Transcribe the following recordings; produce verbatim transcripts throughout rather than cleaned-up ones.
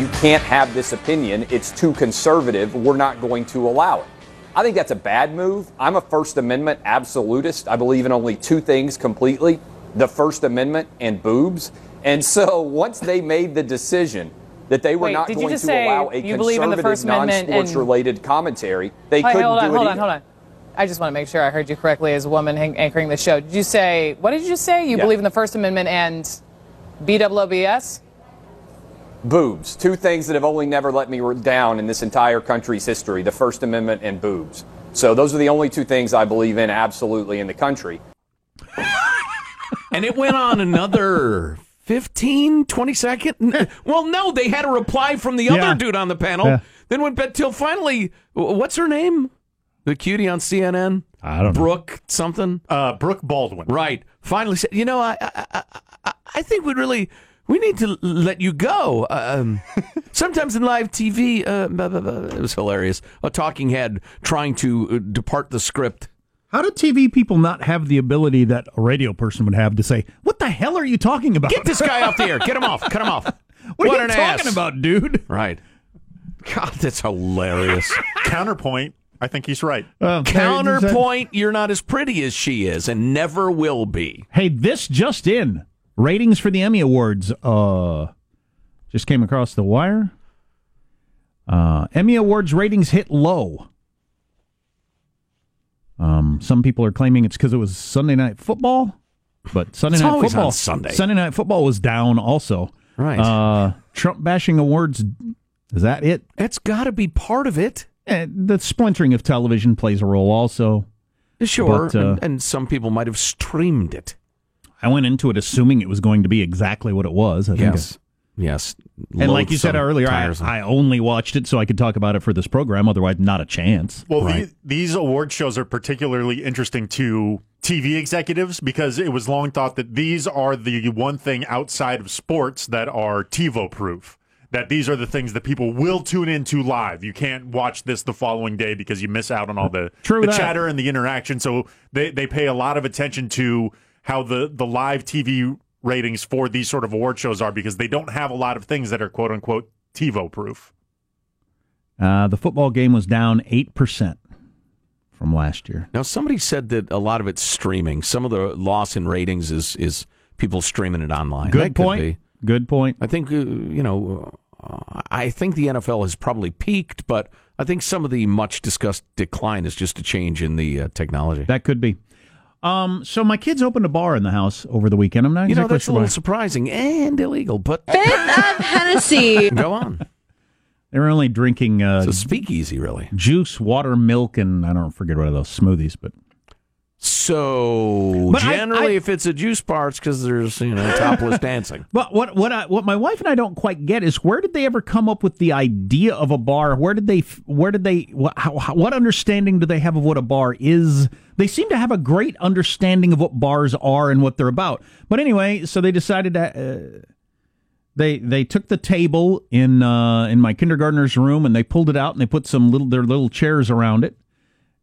You can't have this opinion. It's too conservative. We're not going to allow it. I think that's a bad move. I'm a First Amendment absolutist. I believe in only two things completely, the First Amendment and boobs. And so once they made the decision that they were Wait, not going to allow a conservative, non-sports-related commentary, they couldn't do it either. Hold on, hold on, hold on. I just want to make sure I heard you correctly as a woman anchoring the show. Did you say, what did you say? You yeah. believe in the First Amendment and B O O B S? Boobs. Two things that have only never let me down in this entire country's history, the First Amendment and boobs. So those are the only two things I believe in absolutely in the country. And it went on another fifteen, twenty seconds? Well, no, they had a reply from the yeah. other dude on the panel. Yeah. Then went back till finally, what's her name? The cutie on C N N? I don't know. Brooke something? Uh, Brooke Baldwin. Right. Finally said, you know, I I, I, I think we really, we need to let you go. Um, sometimes in live T V, uh, blah, blah, blah, it was hilarious. A talking head trying to depart the script. How do T V people not have the ability that a radio person would have to say, what the hell are you talking about? Get this guy off the air. Get him off. Cut him off. What, what are you talking ass. about, dude? Right. God, that's hilarious. Counterpoint. I think he's right. Uh, Counterpoint, you're not as pretty as she is and never will be. Hey, this just in. Ratings for the Emmy Awards uh, just came across the wire. Uh, Emmy Awards ratings hit low. Um, some people are claiming it's because it was Sunday Night Football. But Sunday it's Night Football on Sunday. Sunday Night Football was down also. Right. Uh, Trump bashing awards, is that it? That's got to be part of it. And the splintering of television plays a role also. Sure, but, uh, and, and some people might have streamed it. I went into it assuming it was going to be exactly what it was. I yes, think. yes. Loads and like you said earlier, I, I only watched it so I could talk about it for this program. Otherwise, not a chance. Well, right. the, these award shows are particularly interesting to T V executives because it was long thought that these are the one thing outside of sports that are TiVo-proof. That these are the things that people will tune into live. You can't watch this the following day because you miss out on all the, the chatter and the interaction. So they, they pay a lot of attention to how the, the live T V ratings for these sort of award shows are because they don't have a lot of things that are quote-unquote TiVo-proof. Uh, the football game was down eight percent from last year. Now, somebody said that a lot of it's streaming. Some of the loss in ratings is, is people streaming it online. Good point. Good point. I think, you know, I think the N F L has probably peaked, but I think some of the much-discussed decline is just a change in the uh, technology. That could be. Um, so my kids opened a bar in the house over the weekend. I'm not You exactly know, that's sure a little why. surprising and illegal, but... Fifth of Hennessy! Go on. They were only drinking... Uh, it's a speakeasy, really. Juice, water, milk, and I don't forget what are those smoothies, but... So but generally, I, I, if it's a juice bar, it's because there's you know topless dancing. But what what I, what my wife and I don't quite get is where did they ever come up with the idea of a bar? Where did they where did they what, how, what understanding do they have of what a bar is? They seem to have a great understanding of what bars are and what they're about. But anyway, so they decided that uh, they they took the table in uh, in my kindergartner's room and they pulled it out and they put some little their little chairs around it.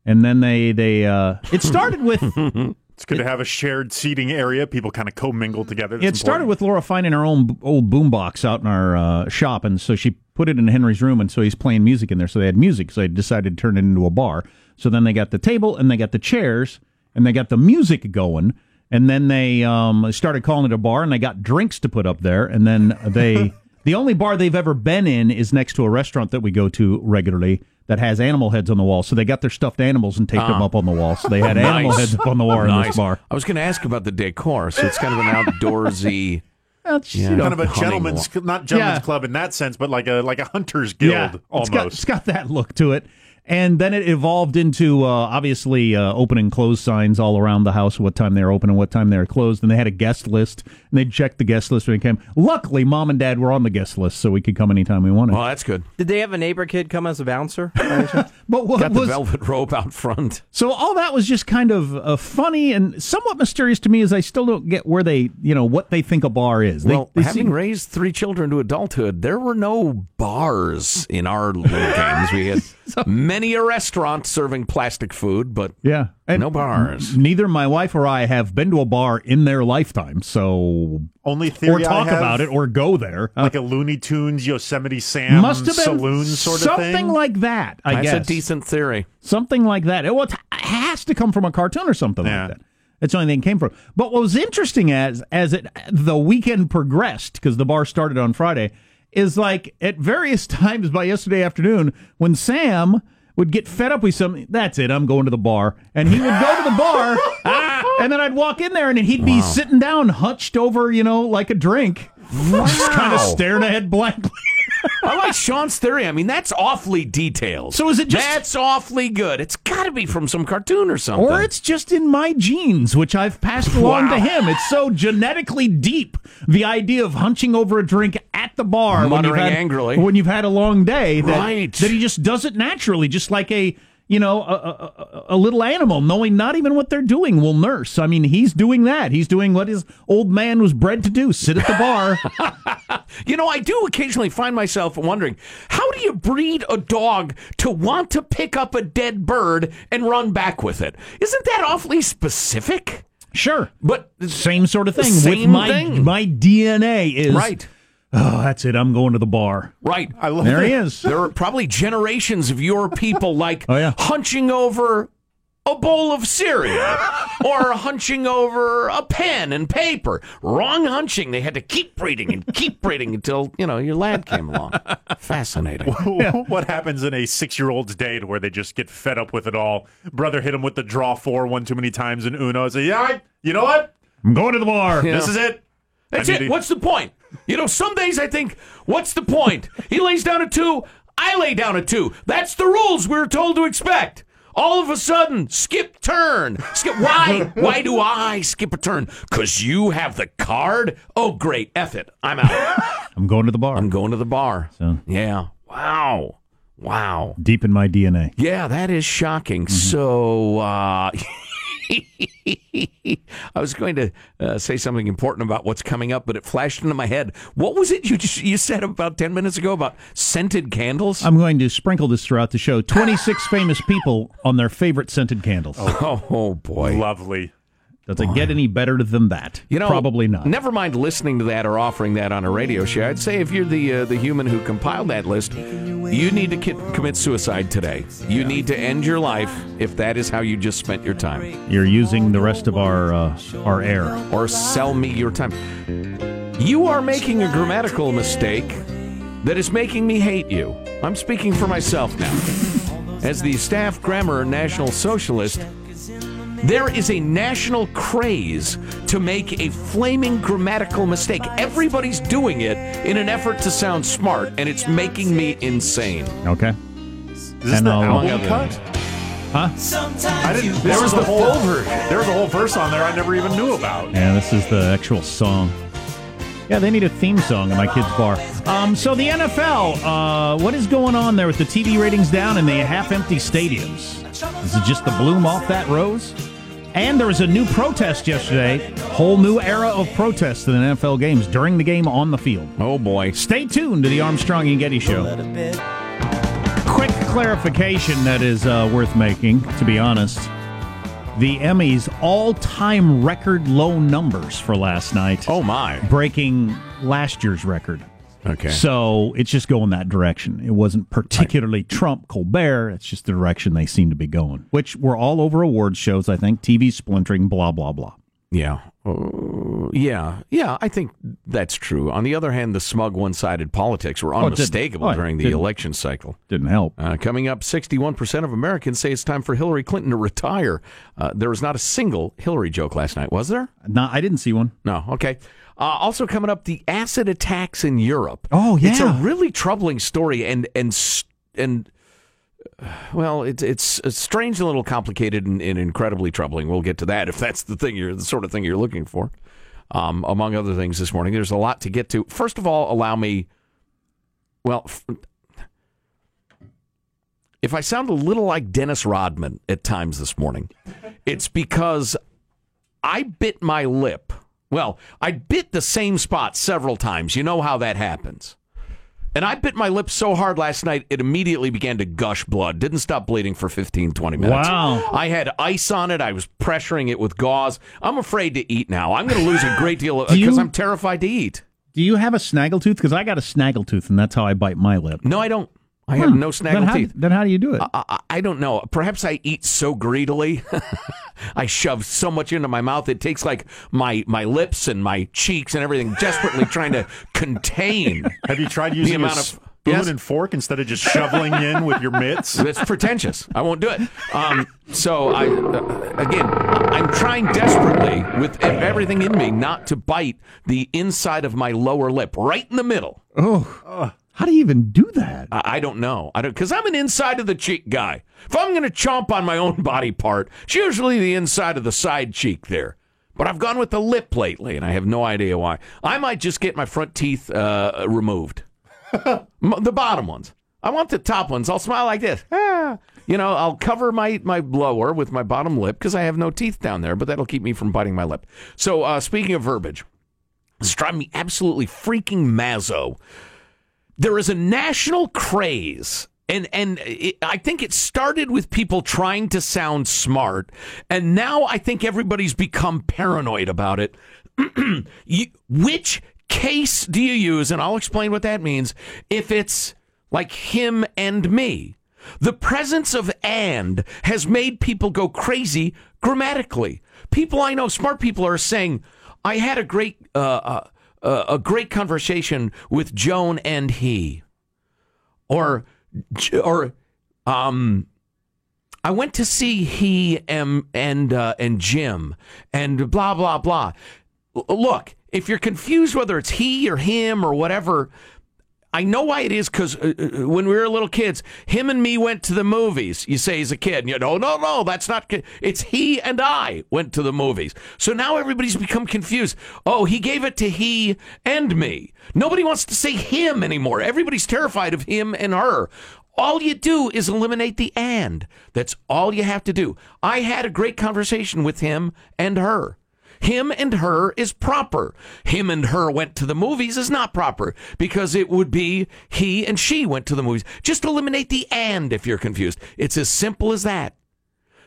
And then they, they uh, it started with... It's good it, to have a shared seating area. People kind of co-mingle together. That's it important. Started with Laura finding her own old boombox out in our uh, shop. And so she put it in Henry's room. And so he's playing music in there. So they had music. So they decided to turn it into a bar. So then they got the table and they got the chairs and they got the music going. And then they um, started calling it a bar and they got drinks to put up there. And then they... The only bar they've ever been in is next to a restaurant that we go to regularly that has animal heads on the wall. So they got their stuffed animals and taped uh, them up on the wall. So they had nice. animal heads up on the wall nice. in this bar. I was going to ask about the decor. So it's kind of an outdoorsy, That's, yeah, you know, kind of a gentleman's, wall. not gentleman's yeah. club in that sense, but like a like a hunter's guild yeah, almost. It's got, it's got that look to it. And then it evolved into, uh, obviously, uh, open and close signs all around the house, what time they were open and what time they were closed. And they had a guest list, and they checked the guest list when it came. Luckily, Mom and Dad were on the guest list, so we could come anytime we wanted. Oh, that's good. Did they have a neighbor kid come as a bouncer? But what Got was, the velvet rope out front. So all that was just kind of uh, funny and somewhat mysterious to me is I still don't get where they, you know, what they think a bar is. They, well, they having seem... raised three children to adulthood, there were no bars in our little games. We had so, many. many a restaurant serving plastic food, but yeah, and no bars. N- neither my wife or I have been to a bar in their lifetime, so only theory or talk I have, about it or go there, like uh, a Looney Tunes Yosemite Sam must have been saloon sort of thing, something like that. I That's guess That's a decent theory, something like that. It, well, it has to come from a cartoon or something yeah. like that. That's the only thing it came from. But what was interesting as as it the weekend progressed, because the bar started on Friday, is like at various times by yesterday afternoon when Sam would get fed up with something, that's it, I'm going to the bar. And he would go to the bar, and then I'd walk in there, and he'd be wow. sitting down, hunched over, you know, like a drink, wow. just kind of staring ahead blankly. I like Sean's theory. I mean, that's awfully detailed. So is it just... That's awfully good. It's got to be from some cartoon or something. Or it's just in my genes, which I've passed along wow. to him. It's so genetically deep, the idea of hunching over a drink at the bar when you've, had, angrily. when you've had a long day, that, right. that he just does it naturally, just like a, you know, a, a, a little animal, knowing not even what they're doing will nurse. I mean, he's doing that. He's doing what his old man was bred to do, sit at the bar. You know, I do occasionally find myself wondering, how do you breed a dog to want to pick up a dead bird and run back with it? Isn't that awfully specific? Sure. But same sort of thing. Same with my, thing. My D N A is... Right. Oh, that's it. I'm going to the bar. Right. I love there that. He is. There are probably generations of your people like oh, yeah. hunching over a bowl of cereal or hunching over a pen and paper. Wrong hunching. They had to keep breeding and keep breeding until, you know, your lad came along. Fascinating. What happens in a six-year-old's day to where they just get fed up with it all? Brother hit him with the draw four one too many times in Uno and say, yeah, you know what? I'm going to the bar. Yeah. This is it. That's it. To- What's the point? You know, some days I think, what's the point? He lays down a two, I lay down a two. That's the rules we're told to expect. All of a sudden, skip turn. Skip. Why? Why do I skip a turn? Because you have the card? Oh, great. F it. I'm out. I'm going to the bar. I'm going to the bar. So. Yeah. Wow. Wow. Deep in my D N A. Yeah, that is shocking. Mm-hmm. So, uh... I was going to uh, say something important about what's coming up, but it flashed into my head. What was it you you said about ten minutes ago about scented candles? I'm going to sprinkle this throughout the show. twenty-six famous people on their favorite scented candles. Oh, oh boy. Lovely. Does it get any better than that? You know, probably not. Never mind listening to that or offering that on a radio show. I'd say if you're the uh, the human who compiled that list, you need to ki- commit suicide today. You yeah. need to end your life if that is how you just spent your time. You're using the rest of our uh, our air. Or sell me your time. You are making a grammatical mistake that is making me hate you. I'm speaking for myself now. As the staff grammar national socialist, there is a national craze to make a flaming grammatical mistake. Everybody's doing it in an effort to sound smart, and it's making me insane. Okay. Is this and the album cut? Huh? I didn't, there was the whole There was a whole verse on there I never even knew about. Yeah, this is the actual song. Yeah, they need a theme song at my kid's bar. Um, so the N F L, uh, what is going on there with the T V ratings down and the half-empty stadiums? Is it just the bloom off that rose? And there was a new protest yesterday. Whole new era of protests in N F L games during the game on the field. Oh, boy. Stay tuned to the Armstrong and Getty Show. Quick clarification that is uh, worth making, to be honest. The Emmys' all-time record low numbers for last night. Oh, my. Breaking last year's record. Okay. So it's just going that direction. It wasn't particularly right. Trump, Colbert. It's just the direction they seem to be going, which we're all over awards shows, I think. T V splintering, blah, blah, blah. Yeah. Uh, yeah. Yeah, I think that's true. On the other hand, the smug, one-sided politics were unmistakable oh, oh, during the election cycle. Didn't help. Uh, coming up, sixty-one percent of Americans say it's time for Hillary Clinton to retire. Uh, there was not a single Hillary joke last night, was there? No, I didn't see one. No, okay. Uh, also coming up, the acid attacks in Europe. Oh, yeah. It's a really troubling story, and, and, and well, it, it's it's strange, a little complicated, and, and incredibly troubling. We'll get to that if that's the thing you're the sort of thing you're looking for. Um, among other things this morning, there's a lot to get to. First of all, allow me, well, f- if I sound a little like Dennis Rodman at times this morning, it's because I bit my lip. Well, I bit the same spot several times. You know how that happens. And I bit my lip so hard last night, it immediately began to gush blood. Didn't stop bleeding for fifteen, twenty minutes. Wow. I had ice on it. I was pressuring it with gauze. I'm afraid to eat now. I'm going to lose a great deal of because I'm terrified to eat. Do you have a snaggletooth? Because I got a snaggletooth, and that's how I bite my lip. No, I don't. I huh. have no snaggle then how, teeth. Then how do you do it? I, I, I don't know. Perhaps I eat so greedily. I shove so much into my mouth. It takes like my, my lips and my cheeks and everything, desperately trying to contain. Have you tried using the amount a spoon of, yes? and fork instead of just shoveling in with your mitts? That's pretentious. I won't do it. Um, so, I uh, again, I'm trying desperately with everything in me not to bite the inside of my lower lip, right in the middle. Oh, uh. How do you even do that? I don't know. I don't because I'm an inside of the cheek guy. If I'm going to chomp on my own body part, it's usually the inside of the side cheek there. But I've gone with the lip lately, and I have no idea why. I might just get my front teeth uh, removed, the bottom ones. I want the top ones. I'll smile like this. Ah. You know, I'll cover my, my lower with my bottom lip because I have no teeth down there, but that'll keep me from biting my lip. So uh, speaking of verbiage, it's driving me absolutely freaking mazzo. There is a national craze, and, and it, I think it started with people trying to sound smart, and now I think everybody's become paranoid about it. you, which case do you use? And I'll explain what that means. If it's like him and me, the presence of and has made people go crazy grammatically. People I know, smart people, are saying, I had a great... Uh, uh, Uh, a great conversation with Joan and he, or, or, um, I went to see he and and uh, and Jim and blah blah blah. Look, if you're confused whether it's he or him or whatever, I know why it is because uh, when we were little kids, him and me went to the movies. You say he's a kid, and you know, no, no, that's not. It's he and I went to the movies. So now everybody's become confused. Oh, he gave it to he and me. Nobody wants to say him anymore. Everybody's terrified of him and her. All you do is eliminate the and. That's all you have to do. I had a great conversation with him and her. Him and her is proper. Him and her went to the movies is not proper because it would be he and she went to the movies. Just eliminate the and if you're confused. It's as simple as that.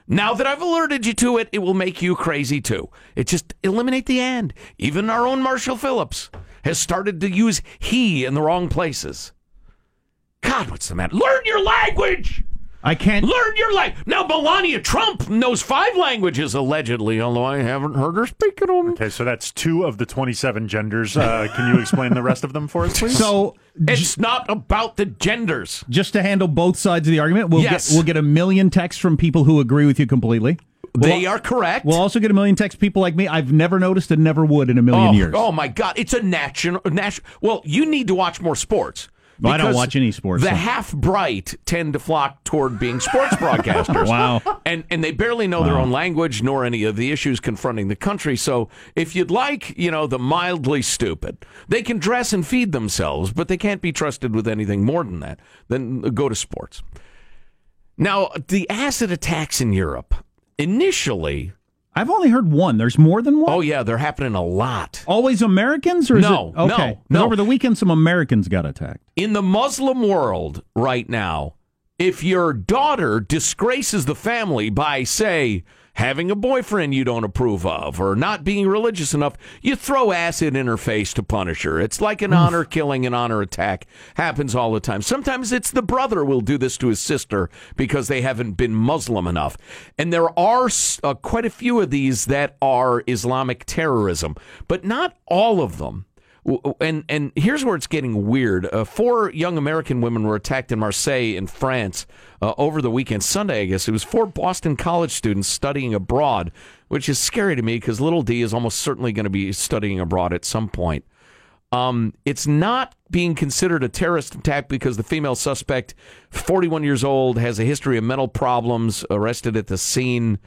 Now that I've alerted you to it, it will make you crazy too. It just eliminate the and. Even our own Marshall Phillips has started to use he in the wrong places. God, what's the matter? Learn your language! I can't... Learn your language. Now, Melania Trump knows five languages, allegedly, although I haven't heard her speak them. Okay, so that's two of the twenty-seven genders. Uh, can you explain the rest of them for us, please? So... It's j- not about the genders. Just to handle both sides of the argument, we'll, yes. get, we'll get a million texts from people who agree with you completely. We'll, they are correct. We'll also get a million texts people like me. I've never noticed and never would in a million oh, years. Oh, my God. It's a national... national. Well, you need to watch more sports. Well, I don't watch any sports. The so. half-bright tend to flock toward being sports broadcasters. Wow. And and they barely know wow. their own language nor any of the issues confronting the country. So if you'd like, you know, the mildly stupid, they can dress and feed themselves, but they can't be trusted with anything more than that. Then go to sports. Now, the acid attacks in Europe, initially... I've only heard one. There's more than one? Oh, yeah. They're happening a lot. Always Americans? Or is no, it, okay. no, no. Over the weekend, some Americans got attacked. In the Muslim world right now, if your daughter disgraces the family by, say, having a boyfriend you don't approve of or not being religious enough, you throw acid in her face to punish her. It's like an honor killing, an honor attack. Happens all the time. Sometimes it's the brother will do this to his sister because they haven't been Muslim enough. And there are uh, quite a few of these that are Islamic terrorism, but not all of them. And and here's where it's getting weird. Uh, four young American women were attacked in Marseille in France uh, over the weekend. Sunday, I guess. It was four Boston College students studying abroad, which is scary to me because little D is almost certainly going to be studying abroad at some point. Um, it's not being considered a terrorist attack because the female suspect, forty-one years old, has a history of mental problems, arrested at the scene.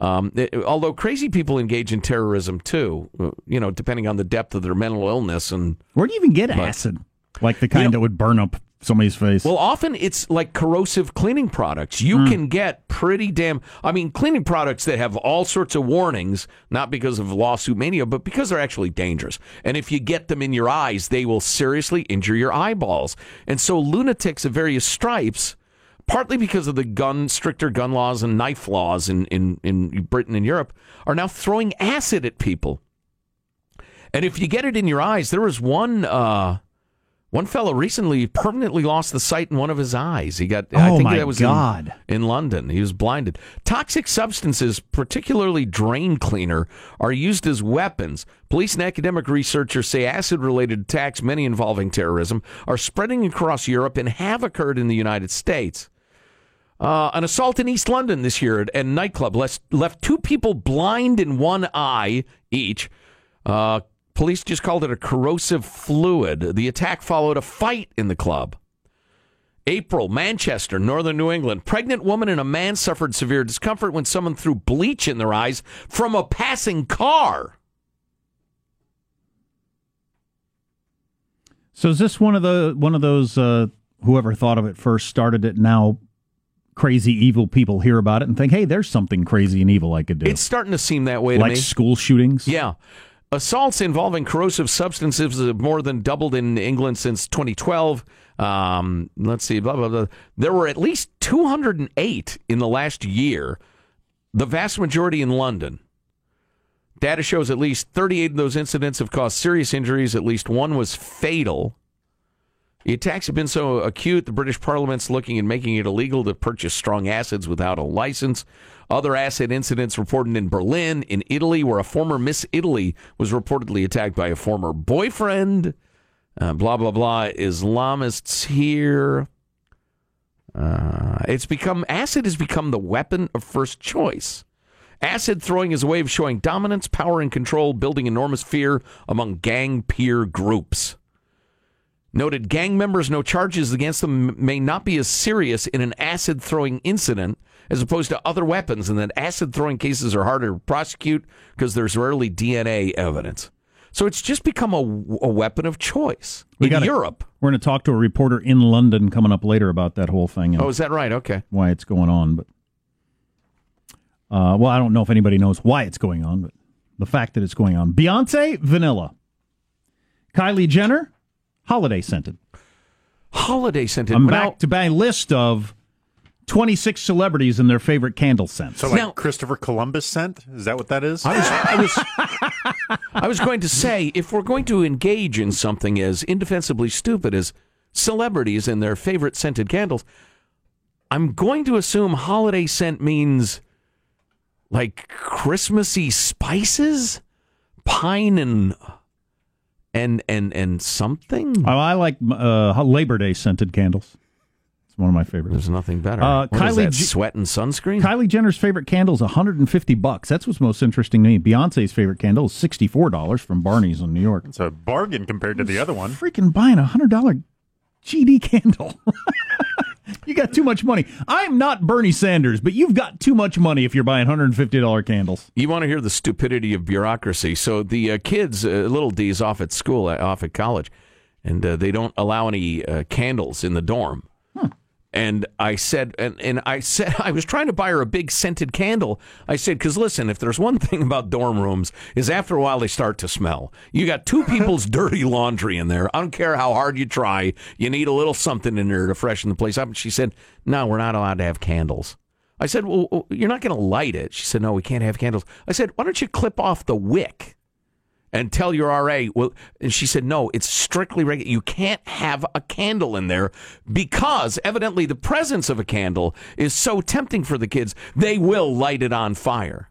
Um, it, although crazy people engage in terrorism, too, you know, depending on the depth of their mental illness. And where do you even get but, acid? Like the kind you know, that would burn up somebody's face. Well, often it's like corrosive cleaning products. You mm. can get pretty damn... I mean, cleaning products that have all sorts of warnings, not because of lawsuit mania, but because they're actually dangerous. And if you get them in your eyes, they will seriously injure your eyeballs. And so lunatics of various stripes, partly because of the gun stricter gun laws and knife laws in, in, in Britain and Europe, are now throwing acid at people. And if you get it in your eyes, there was one... Uh, One fellow recently permanently lost the sight in one of his eyes. He got, oh I think my that was God. In, in London. He was blinded. Toxic substances, particularly drain cleaner, are used as weapons. Police and academic researchers say acid-related attacks, many involving terrorism, are spreading across Europe and have occurred in the United States. Uh, an assault in East London this year at a nightclub left, left two people blind in one eye each. Uh, Police just called it a corrosive fluid. The attack followed a fight in the club. April, Manchester, northern New England. Pregnant woman and a man suffered severe discomfort when someone threw bleach in their eyes from a passing car. So is this one of the one of those, uh, whoever thought of it first started it, now crazy, evil people hear about it and think, hey, there's something crazy and evil I could do. It's starting to seem that way to me. Like school shootings? Yeah. Assaults involving corrosive substances have more than doubled in England since twenty twelve. Um, let's see, blah, blah, blah. There were at least two hundred eight in the last year, the vast majority in London. Data shows at least thirty-eight of those incidents have caused serious injuries. At least one was fatal. The attacks have been so acute, the British Parliament's looking at making it illegal to purchase strong acids without a license. Other acid incidents reported in Berlin, in Italy, where a former Miss Italy was reportedly attacked by a former boyfriend. Uh, blah, blah, blah. Islamists here. Uh, it's become, acid has become the weapon of first choice. Acid throwing is a way of showing dominance, power, and control, building enormous fear among gang peer groups. Noted gang members, no charges against them may not be as serious in an acid-throwing incident as opposed to other weapons, and that acid-throwing cases are harder to prosecute because there's rarely D N A evidence. So it's just become a, a weapon of choice we in gotta, Europe. We're going to talk to a reporter in London coming up later about that whole thing. Oh, is that right? Okay. Why it's going on. But uh, well, I don't know if anybody knows why it's going on, but the fact that it's going on. Beyonce, vanilla. Kylie Jenner, holiday scented. Holiday scented. I'm back now, to my list of twenty-six celebrities and their favorite candle scents. So like now, Christopher Columbus scent? Is that what that is? I was, I, was, I was going to say, if we're going to engage in something as indefensibly stupid as celebrities and their favorite scented candles, I'm going to assume holiday scent means like Christmassy spices? Pine and... And and and something? Oh, I like uh, Labor Day scented candles. It's one of my favorites. There's nothing better. Uh, what Kylie is that, G- sweat and sunscreen? Kylie Jenner's favorite candle is one hundred fifty bucks. That's what's most interesting to me. Beyonce's favorite candle is sixty-four dollars from Barney's in New York. It's a bargain compared to the other one. Freaking buying a one hundred dollars G D candle. You got too much money. I'm not Bernie Sanders, but you've got too much money if you're buying one hundred fifty dollars candles. You want to hear the stupidity of bureaucracy. So the uh, kids, uh, little D's off at school, uh, off at college, and uh, they don't allow any uh, candles in the dorm. Huh. And I said, and, and I said, I was trying to buy her a big scented candle. I said, because listen, if there's one thing about dorm rooms is after a while they start to smell. You got two people's dirty laundry in there. I don't care how hard you try. You need a little something in there to freshen the place up. And she said, no, we're not allowed to have candles. I said, well, you're not going to light it. She said, no, we can't have candles. I said, why don't you clip off the wick and tell your R A? Well, and she said, no, it's strictly regular. You can't have a candle in there because evidently the presence of a candle is so tempting for the kids, they will light it on fire.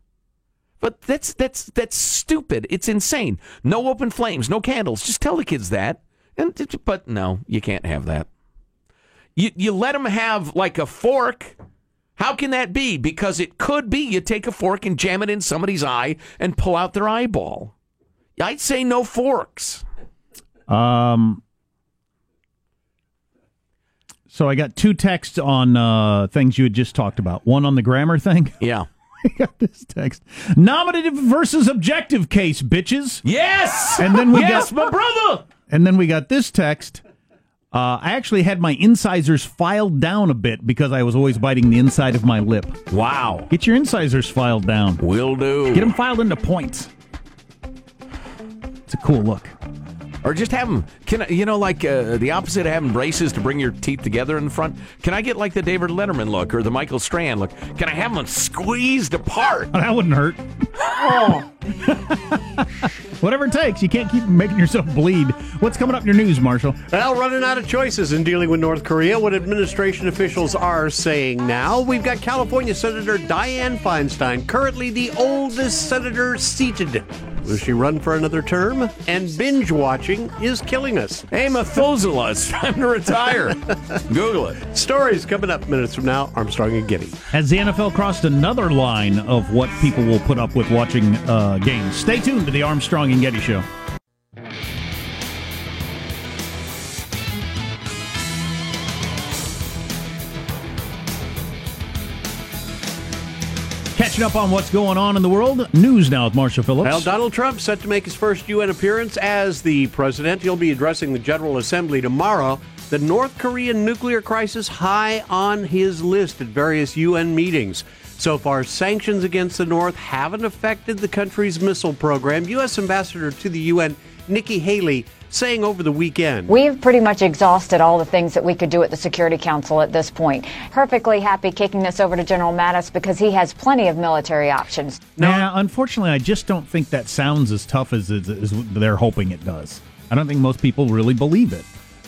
But that's that's that's stupid. It's insane. No open flames, no candles. Just tell the kids that. And but no, you can't have that. You you let them have like a fork. How can that be? Because it could be you take a fork and jam it in somebody's eye and pull out their eyeball. I'd say no forks. Um. So I got two texts on uh, things you had just talked about. One on the grammar thing. Yeah. I got this text. Nominative versus objective case, bitches. Yes. And then we yes, got, my brother. And then we got this text. Uh, I actually had my incisors filed down a bit because I was always biting the inside of my lip. Wow. Get your incisors filed down. Will do. Get them filed into points. It's a cool look. Or just have them, can I, you know, like uh, the opposite of having braces to bring your teeth together in the front. Can I get like the David Letterman look or the Michael Strand look? Can I have them squeezed apart? Oh, that wouldn't hurt. Oh. Whatever it takes. You can't keep making yourself bleed. What's coming up in your news, Marshall? Well, running out of choices in dealing with North Korea. What administration officials are saying now. We've got California Senator Dianne Feinstein, currently the oldest senator seated. Will she run for another term? And binge watching is killing us. Hey, Methuselah, it's time to retire. Google it. Stories coming up minutes from now. Armstrong and Getty. Has the N F L crossed another line of what people will put up with watching uh, games? Stay tuned to the Armstrong and Getty Show. Catching up on what's going on in the world. News now with Marshall Phillips. Well, Donald Trump set to make his first U N appearance as the president. He'll be addressing the General Assembly tomorrow. The North Korean nuclear crisis high on his list at various U N meetings. So far, sanctions against the North haven't affected the country's missile program. U S Ambassador to the U N, Nikki Haley, saying over the weekend, we've pretty much exhausted all the things that we could do at the Security Council at this point. Perfectly happy kicking this over to General Mattis because he has plenty of military options. Now, unfortunately, I just don't think that sounds as tough as, as, as they're hoping it does. I don't think most people really believe it.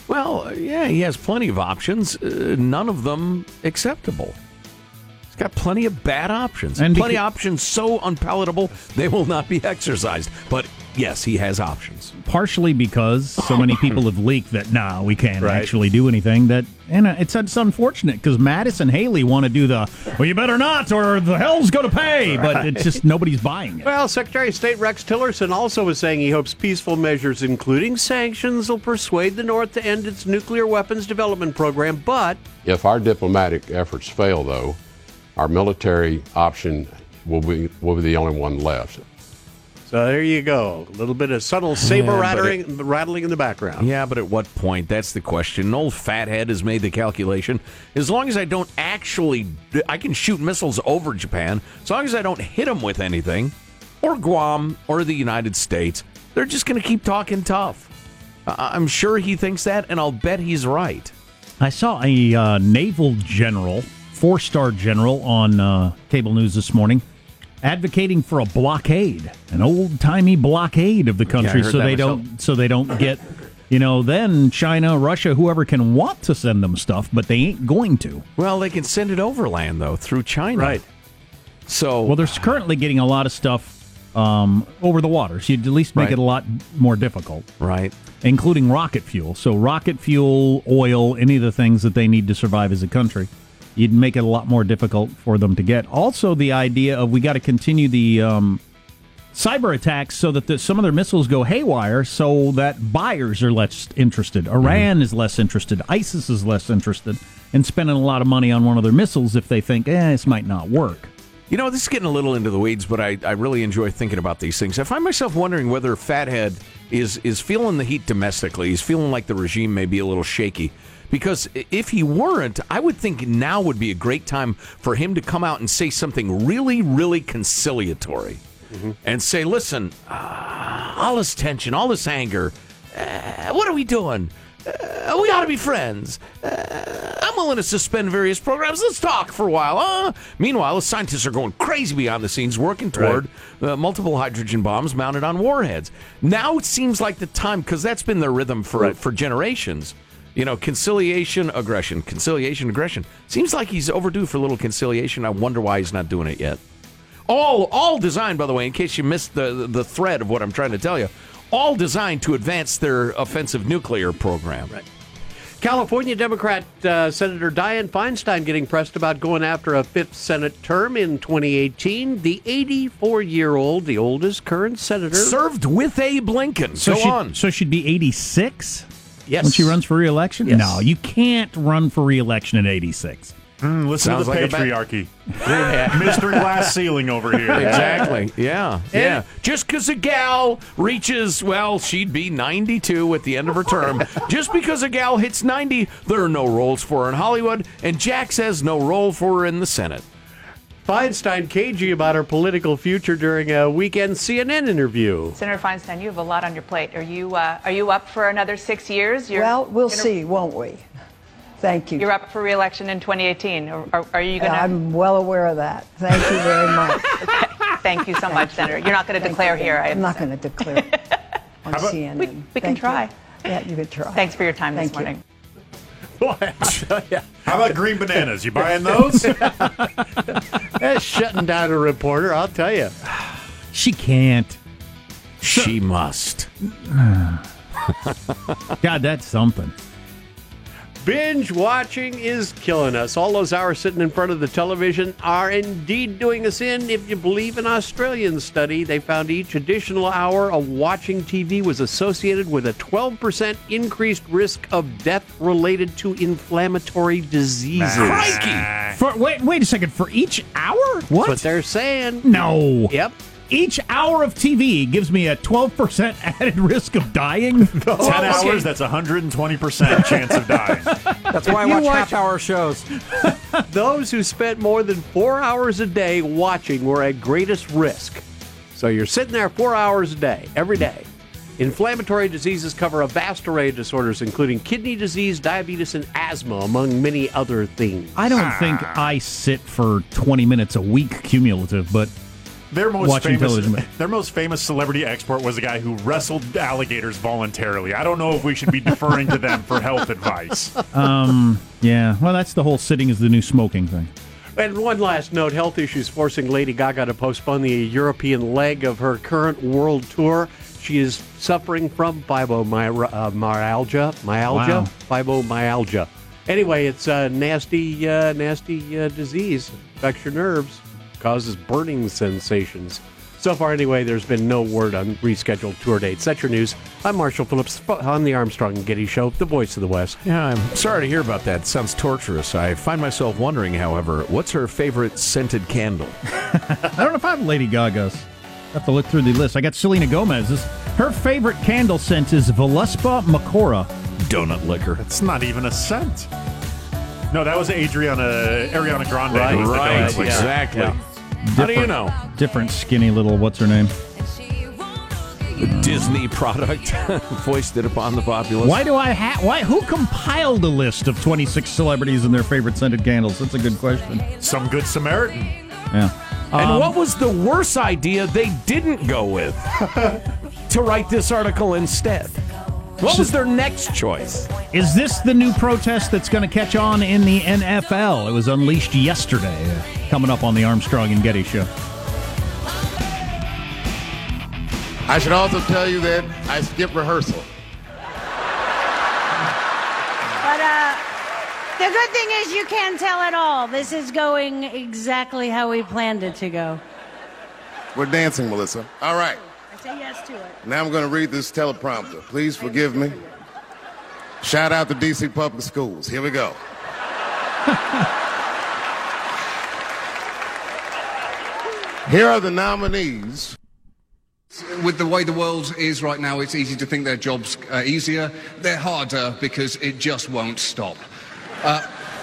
Well, yeah, he has plenty of options, uh, none of them acceptable. He's got plenty of bad options, and plenty of options so unpalatable they will not be exercised. But yes, he has options. Partially because so many people have leaked that, nah, we can't right. actually do anything. That, and it's, it's unfortunate because Mattis and Haley want to do the, well, you better not or the hell's going to pay. Right. But it's just nobody's buying it. Well, Secretary of State Rex Tillerson also was saying he hopes peaceful measures, including sanctions, will persuade the North to end its nuclear weapons development program. But if our diplomatic efforts fail, though, our military option will be, will be the only one left. So there you go. A little bit of subtle saber yeah, rattling, it, rattling in the background. Yeah, but at what point? That's the question. An old fathead has made the calculation. As long as I don't actually, I can shoot missiles over Japan. As long as I don't hit them with anything, or Guam, or the United States, they're just going to keep talking tough. I'm sure he thinks that, and I'll bet he's right. I saw a uh, naval general, four-star general, on uh, cable news this morning, advocating for a blockade, an old-timey blockade of the country, yeah, so they myself. don't so they don't get, you know, then China, Russia, whoever can want to send them stuff, but they ain't going to. Well, they can send it overland, though, through China. Right. So, well, they're currently getting a lot of stuff um, over the water, so you'd at least make right. it a lot more difficult. Right. Including rocket fuel. So rocket fuel, oil, any of the things that they need to survive as a country. You'd make it a lot more difficult for them to get. Also, the idea of we got to continue the um, cyber attacks so that the, some of their missiles go haywire so that buyers are less interested. Iran mm-hmm. is less interested. ISIS is less interested in spending a lot of money on one of their missiles if they think, eh, this might not work. You know, this is getting a little into the weeds, but I, I really enjoy thinking about these things. I find myself wondering whether Fathead is, is feeling the heat domestically. He's feeling like the regime may be a little shaky. Because if he weren't, I would think now would be a great time for him to come out and say something really, really conciliatory. Mm-hmm. And say, listen, uh, all this tension, all this anger, uh, what are we doing? Uh, we ought to be friends. Uh, I'm willing to suspend various programs. Let's talk for a while. Uh, meanwhile, the scientists are going crazy behind the scenes, working toward right. uh, multiple hydrogen bombs mounted on warheads. Now it seems like the time, because that's been their rhythm for right. for generations. You know, conciliation, aggression, conciliation, aggression. Seems like he's overdue for a little conciliation. I wonder why he's not doing it yet. All all designed, by the way, in case you missed the, the thread of what I'm trying to tell you, all designed to advance their offensive nuclear program. Right. California Democrat uh, Senator Dianne Feinstein getting pressed about going after a fifth Senate term in twenty eighteen. The eighty-four-year-old, the oldest current senator. Served with Abe Lincoln. So Go she, on. So she'd be eighty-six? Yes. When she runs for re-election? Yes. No, you can't run for re-election at eighty-six. Mm, listen Sounds to the like patriarchy. Mister Glass Ceiling over here. Exactly. Yeah. Yeah. And just because a gal reaches, well, she'd be ninety-two at the end of her term. Just because a gal hits ninety, there are no roles for her in Hollywood, and Jack says no role for her in the Senate. Feinstein cagey about her political future during a weekend C N N interview. Senator Feinstein, you have a lot on your plate. Are you uh, are you up for another six years? You're well, we'll inter- see, won't we? Thank you. You're up for re-election in twenty eighteen. Are, are you going to? I'm well aware of that. Thank you very much. Thank you so Thank much, you. Senator. You're not going to declare you. here. I I'm not going to declare on about, C N N. We, we Thank can try. You. Yeah, you can try. Thanks for your time Thank this morning. You. How about green bananas? You buying those? That's shutting down a reporter, I'll tell you. She can't. She must. God, that's something. Binge watching is killing us. All those hours sitting in front of the television are indeed doing us in. If you believe an Australian study, they found each additional hour of watching T V was associated with a twelve percent increased risk of death related to inflammatory diseases. Crikey! For, wait, wait a second. For each hour? What? But they're saying. No. Yep. Each hour of T V gives me a twelve percent added risk of dying. ten hours, that's a one hundred twenty percent chance of dying. That's why I watch, watch half-hour shows. Those who spent more than four hours a day watching were at greatest risk. So you're sitting there four hours a day, every day. Inflammatory diseases cover a vast array of disorders, including kidney disease, diabetes, and asthma, among many other things. I don't ah. think I sit for twenty minutes a week cumulative, but... Their most, famous, their most famous celebrity export was a guy who wrestled alligators voluntarily. I don't know if we should be deferring to them for health advice. Um, yeah, well, that's the whole sitting is the new smoking thing. And one last note, health issues forcing Lady Gaga to postpone the European leg of her current world tour. She is suffering from fibromyalgia. Myalgia? Wow. Fibromyalgia. Anyway, it's a nasty, uh, nasty uh, disease. It affects your nerves. Causes burning sensations. So far, anyway, there's been no word on rescheduled tour dates. That's your news. I'm Marshall Phillips on the Armstrong and Getty Show, the voice of the West. Yeah, I'm sorry to hear about that. It sounds torturous. I find myself wondering, however, what's her favorite scented candle? I don't know if I have Lady Gaga's. I have to look through the list. I got Selena Gomez's. Her favorite candle scent is Voluspa Macora. Donut liquor. That's not even a scent. No, that was Adriana, Ariana Grande. Right, right. Donut, like, exactly. Yeah. How do you know? Different skinny little, what's her name? Disney product foisted upon the populace. Why do I have, why, who compiled a list of twenty-six celebrities and their favorite scented candles? That's a good question. Some good Samaritan. Yeah. Um, and what was the worst idea they didn't go with to write this article instead? What was their next choice? Is this the new protest that's going to catch on in the N F L? It was unleashed yesterday. Coming up on the Armstrong and Getty Show. I should also tell you that I skipped rehearsal. But uh, the good thing is you can't tell at all. This is going exactly how we planned it to go. We're dancing, Melissa. All right. Say yes to it. Now I'm going to read this teleprompter. Please forgive me. Shout out to D C Public Schools. Here we go. Here are the nominees. With the way the world is right now, it's easy to think their jobs are easier. They're harder because it just won't stop. Uh,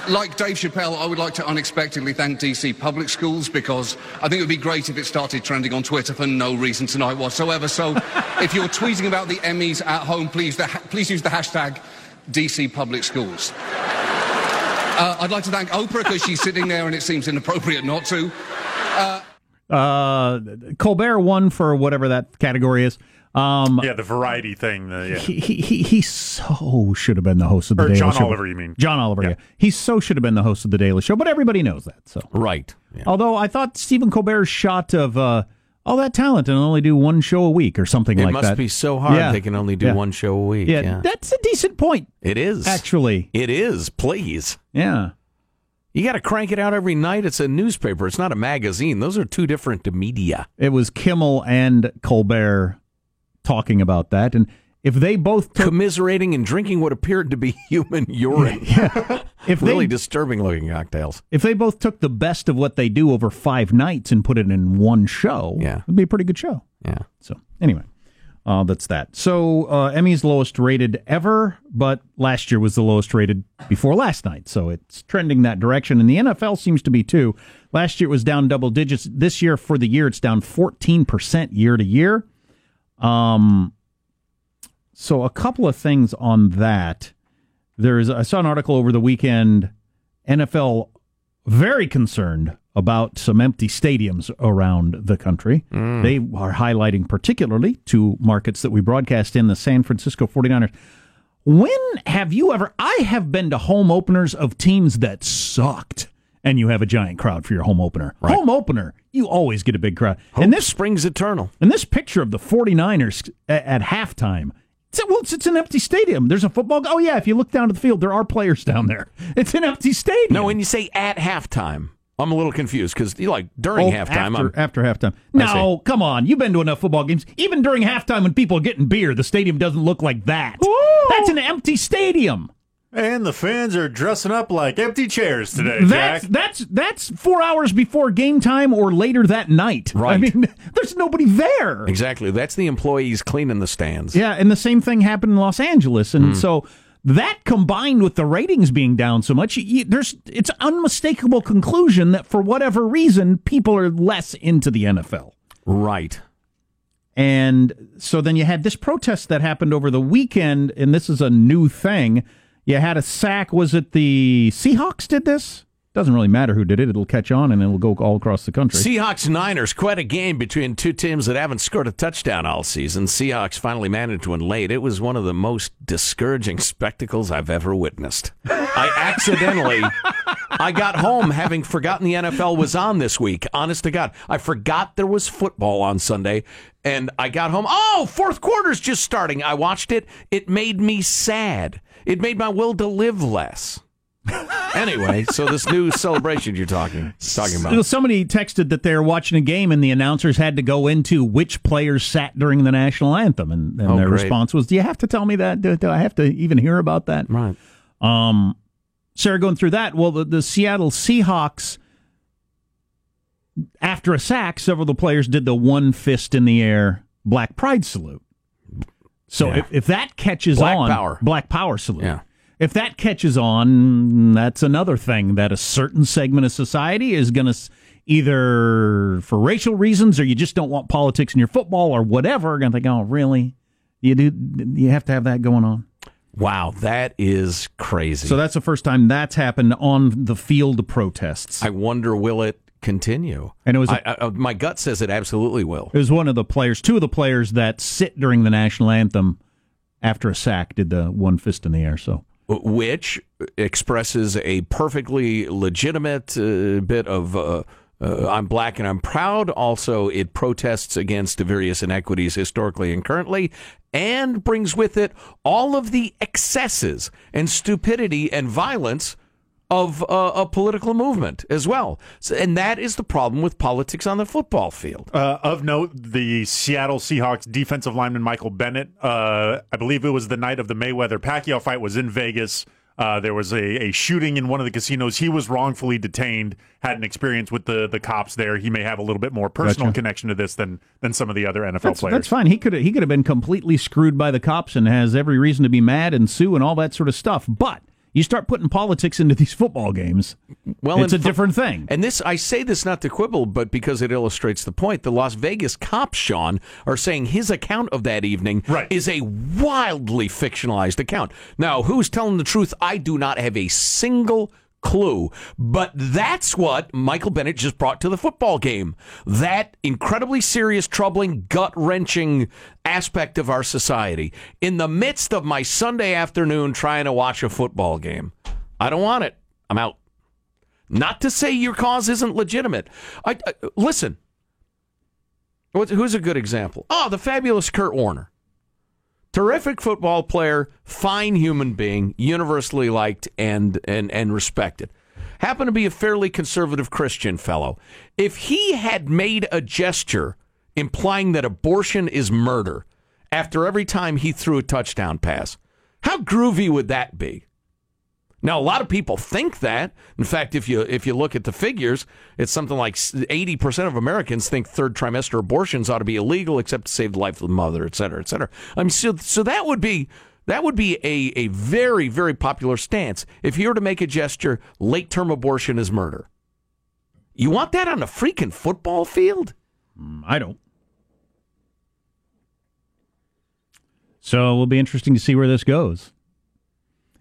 Like Dave Chappelle, I would like to unexpectedly thank D C Public Schools because I think it would be great if it started trending on Twitter for no reason tonight whatsoever. So if you're tweeting about the Emmys at home, please, the ha- please use the hashtag D C Public Schools. Uh, I'd like to thank Oprah because she's sitting there and it seems inappropriate not to. Uh, uh, Colbert won for whatever that category is. Um, yeah, the variety thing. The, yeah. he, he he so should have been the host of the or Daily John Show. John Oliver, you mean? John Oliver, yeah. yeah. He so should have been the host of the Daily Show, but everybody knows that. So right. Yeah. Although I thought Stephen Colbert's shot of uh, all that talent and only do one show a week or something it like that. It must be so hard yeah. they can only do yeah. one show a week. Yeah. yeah, that's a decent point. It is. Actually. It is, please. Yeah. You got to crank it out every night. It's a newspaper. It's not a magazine. Those are two different media. It was Kimmel and Colbert talking about that, and If they both took... Commiserating and drinking what appeared to be human urine. Yeah. If they, really disturbing-looking cocktails. If they both took the best of what they do over five nights and put it in one show, yeah. it would be a pretty good show. Yeah. So, anyway, uh, that's that. So, uh, Emmy's lowest rated ever, but last year was the lowest rated before last night. So, it's trending that direction. And the N F L seems to be, too. Last year it was down double digits. This year, for the year, it's down fourteen percent year to year. Um... So a couple of things on that. There's I saw an article over the weekend, N F L very concerned about some empty stadiums around the country. Mm. They are highlighting particularly two markets that we broadcast in, the San Francisco forty-niners. When have you ever... I have been to home openers of teams that sucked, and you have a giant crowd for your home opener. Right. Home opener, you always get a big crowd. Hope and this springs eternal. And this picture of the forty-niners at, at halftime... Well, it's, it's an empty stadium. There's a football... Oh, yeah, if you look down to the field, there are players down there. It's an empty stadium. No, when you say at halftime, I'm a little confused, because like during oh, halftime... After, after halftime. No, come on. You've been to enough football games. Even during halftime when people are getting beer, the stadium doesn't look like that. Ooh. That's an empty stadium. And the fans are dressing up like empty chairs today, that's, Jack. That's, that's four hours before game time or later that night. Right. I mean, there's nobody there. Exactly. That's the employees cleaning the stands. Yeah, and the same thing happened in Los Angeles. And mm. so that combined with the ratings being down so much, you, there's it's an unmistakable conclusion that for whatever reason, people are less into the N F L. Right. And so then you had this protest that happened over the weekend, and this is a new thing. You had a sack. Was it the Seahawks did this? Doesn't really matter who did it. It'll catch on, and it'll go all across the country. Seahawks-Niners, quite a game between two teams that haven't scored a touchdown all season. Seahawks finally managed one late. It was one of the most discouraging spectacles I've ever witnessed. I accidentally, I got home having forgotten the N F L was on this week. Honest to God, I forgot there was football on Sunday, and I got home. Oh, fourth quarter's just starting. I watched it. It made me sad. It made my will to live less. Anyway, so this new celebration you're talking talking about. Somebody texted that they were watching a game and the announcers had to go into which players sat during the national anthem. And, and oh, their great. response was, do you have to tell me that? Do, do I have to even hear about that? Right. Um, Sarah, going through that, well, the, the Seattle Seahawks, after a sack, several of the players did the one fist in the air Black Pride salute. So yeah. if, if that catches Black on, power. Black Power salute. Yeah. If that catches on, that's another thing that a certain segment of society is going to either for racial reasons or you just don't want politics in your football or whatever. Going to think, oh, really? You do? You have to have that going on. Wow, that is crazy. So that's the first time that's happened on the field of protests. I wonder, will it continue? And it was a, I, I, my gut says it absolutely will. It was one of the players, two of the players that sit during the national anthem after a sack did the one fist in the air. So, which expresses a perfectly legitimate uh, bit of uh, uh, I'm black and I'm proud. Also, it protests against the various inequities historically and currently, and brings with it all of the excesses and stupidity and violence of uh, a political movement as well. So, and that is the problem with politics on the football field. Uh, of note, the Seattle Seahawks defensive lineman Michael Bennett, uh, I believe it was the night of the Mayweather-Pacquiao fight, was in Vegas. Uh, there was a, a shooting in one of the casinos. He was wrongfully detained, had an experience with the, the cops there. He may have a little bit more personal gotcha. connection to this than than some of the other N F L that's, players. That's fine. He could he could have been completely screwed by the cops and has every reason to be mad and sue and all that sort of stuff, but... You start putting politics into these football games, well, it's a different thing. And this, I say this not to quibble, but because it illustrates the point. The Las Vegas cops, Sean, are saying his account of that evening right. is a wildly fictionalized account. Now, who's telling the truth? I do not have a single clue. But that's what Michael Bennett just brought to the football game. That incredibly serious, troubling, gut-wrenching aspect of our society. In the midst of my Sunday afternoon trying to watch a football game. I don't want it. I'm out. Not to say your cause isn't legitimate. I, I listen, who's a good example? Oh, the fabulous Kurt Warner. Terrific football player, fine human being, universally liked and, and, and respected. Happened to be a fairly conservative Christian fellow. If he had made a gesture implying that abortion is murder after every time he threw a touchdown pass. How groovy would that be? Now, a lot of people think that. In fact, if you if you look at the figures, it's something like eighty percent of Americans think third trimester abortions ought to be illegal except to save the life of the mother, et cetera, et cetera. I mean, so, so that would be that would be a, a very, very popular stance. If you were to make a gesture, late-term abortion is murder. You want that on a freaking football field? I don't. So it will be interesting to see where this goes.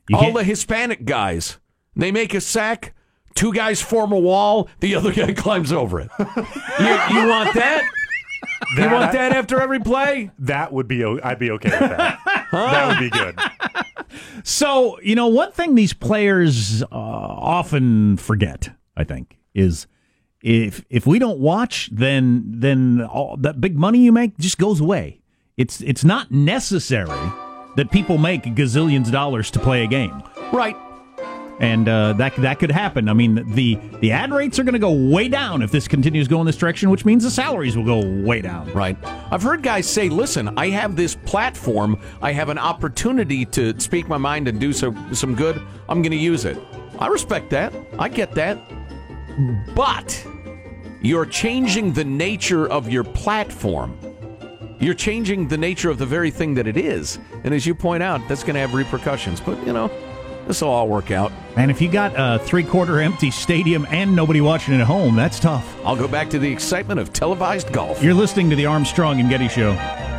You All can't... the Hispanic guys, they make a sack, two guys form a wall, the other guy climbs over it. you, you want that? that? You want that after every play? That would be, I'd be okay with that. Huh? That would be good. So, you know, one thing these players uh, often forget, I think, is if if we don't watch, then then all that big money you make just goes away. It's it's not necessary that people make gazillions of dollars to play a game. Right. And uh, that that could happen. I mean, the, the ad rates are going to go way down if this continues going this direction, which means the salaries will go way down. Right. I've heard guys say, listen, I have this platform. I have an opportunity to speak my mind and do so, some good. I'm going to use it. I respect that. I get that. But you're changing the nature of your platform. You're changing the nature of the very thing that it is. And as you point out, that's going to have repercussions. But, you know, this will all work out. And if you got a three-quarter empty stadium and nobody watching at home, that's tough. I'll go back to the excitement of televised golf. You're listening to the Armstrong and Getty Show.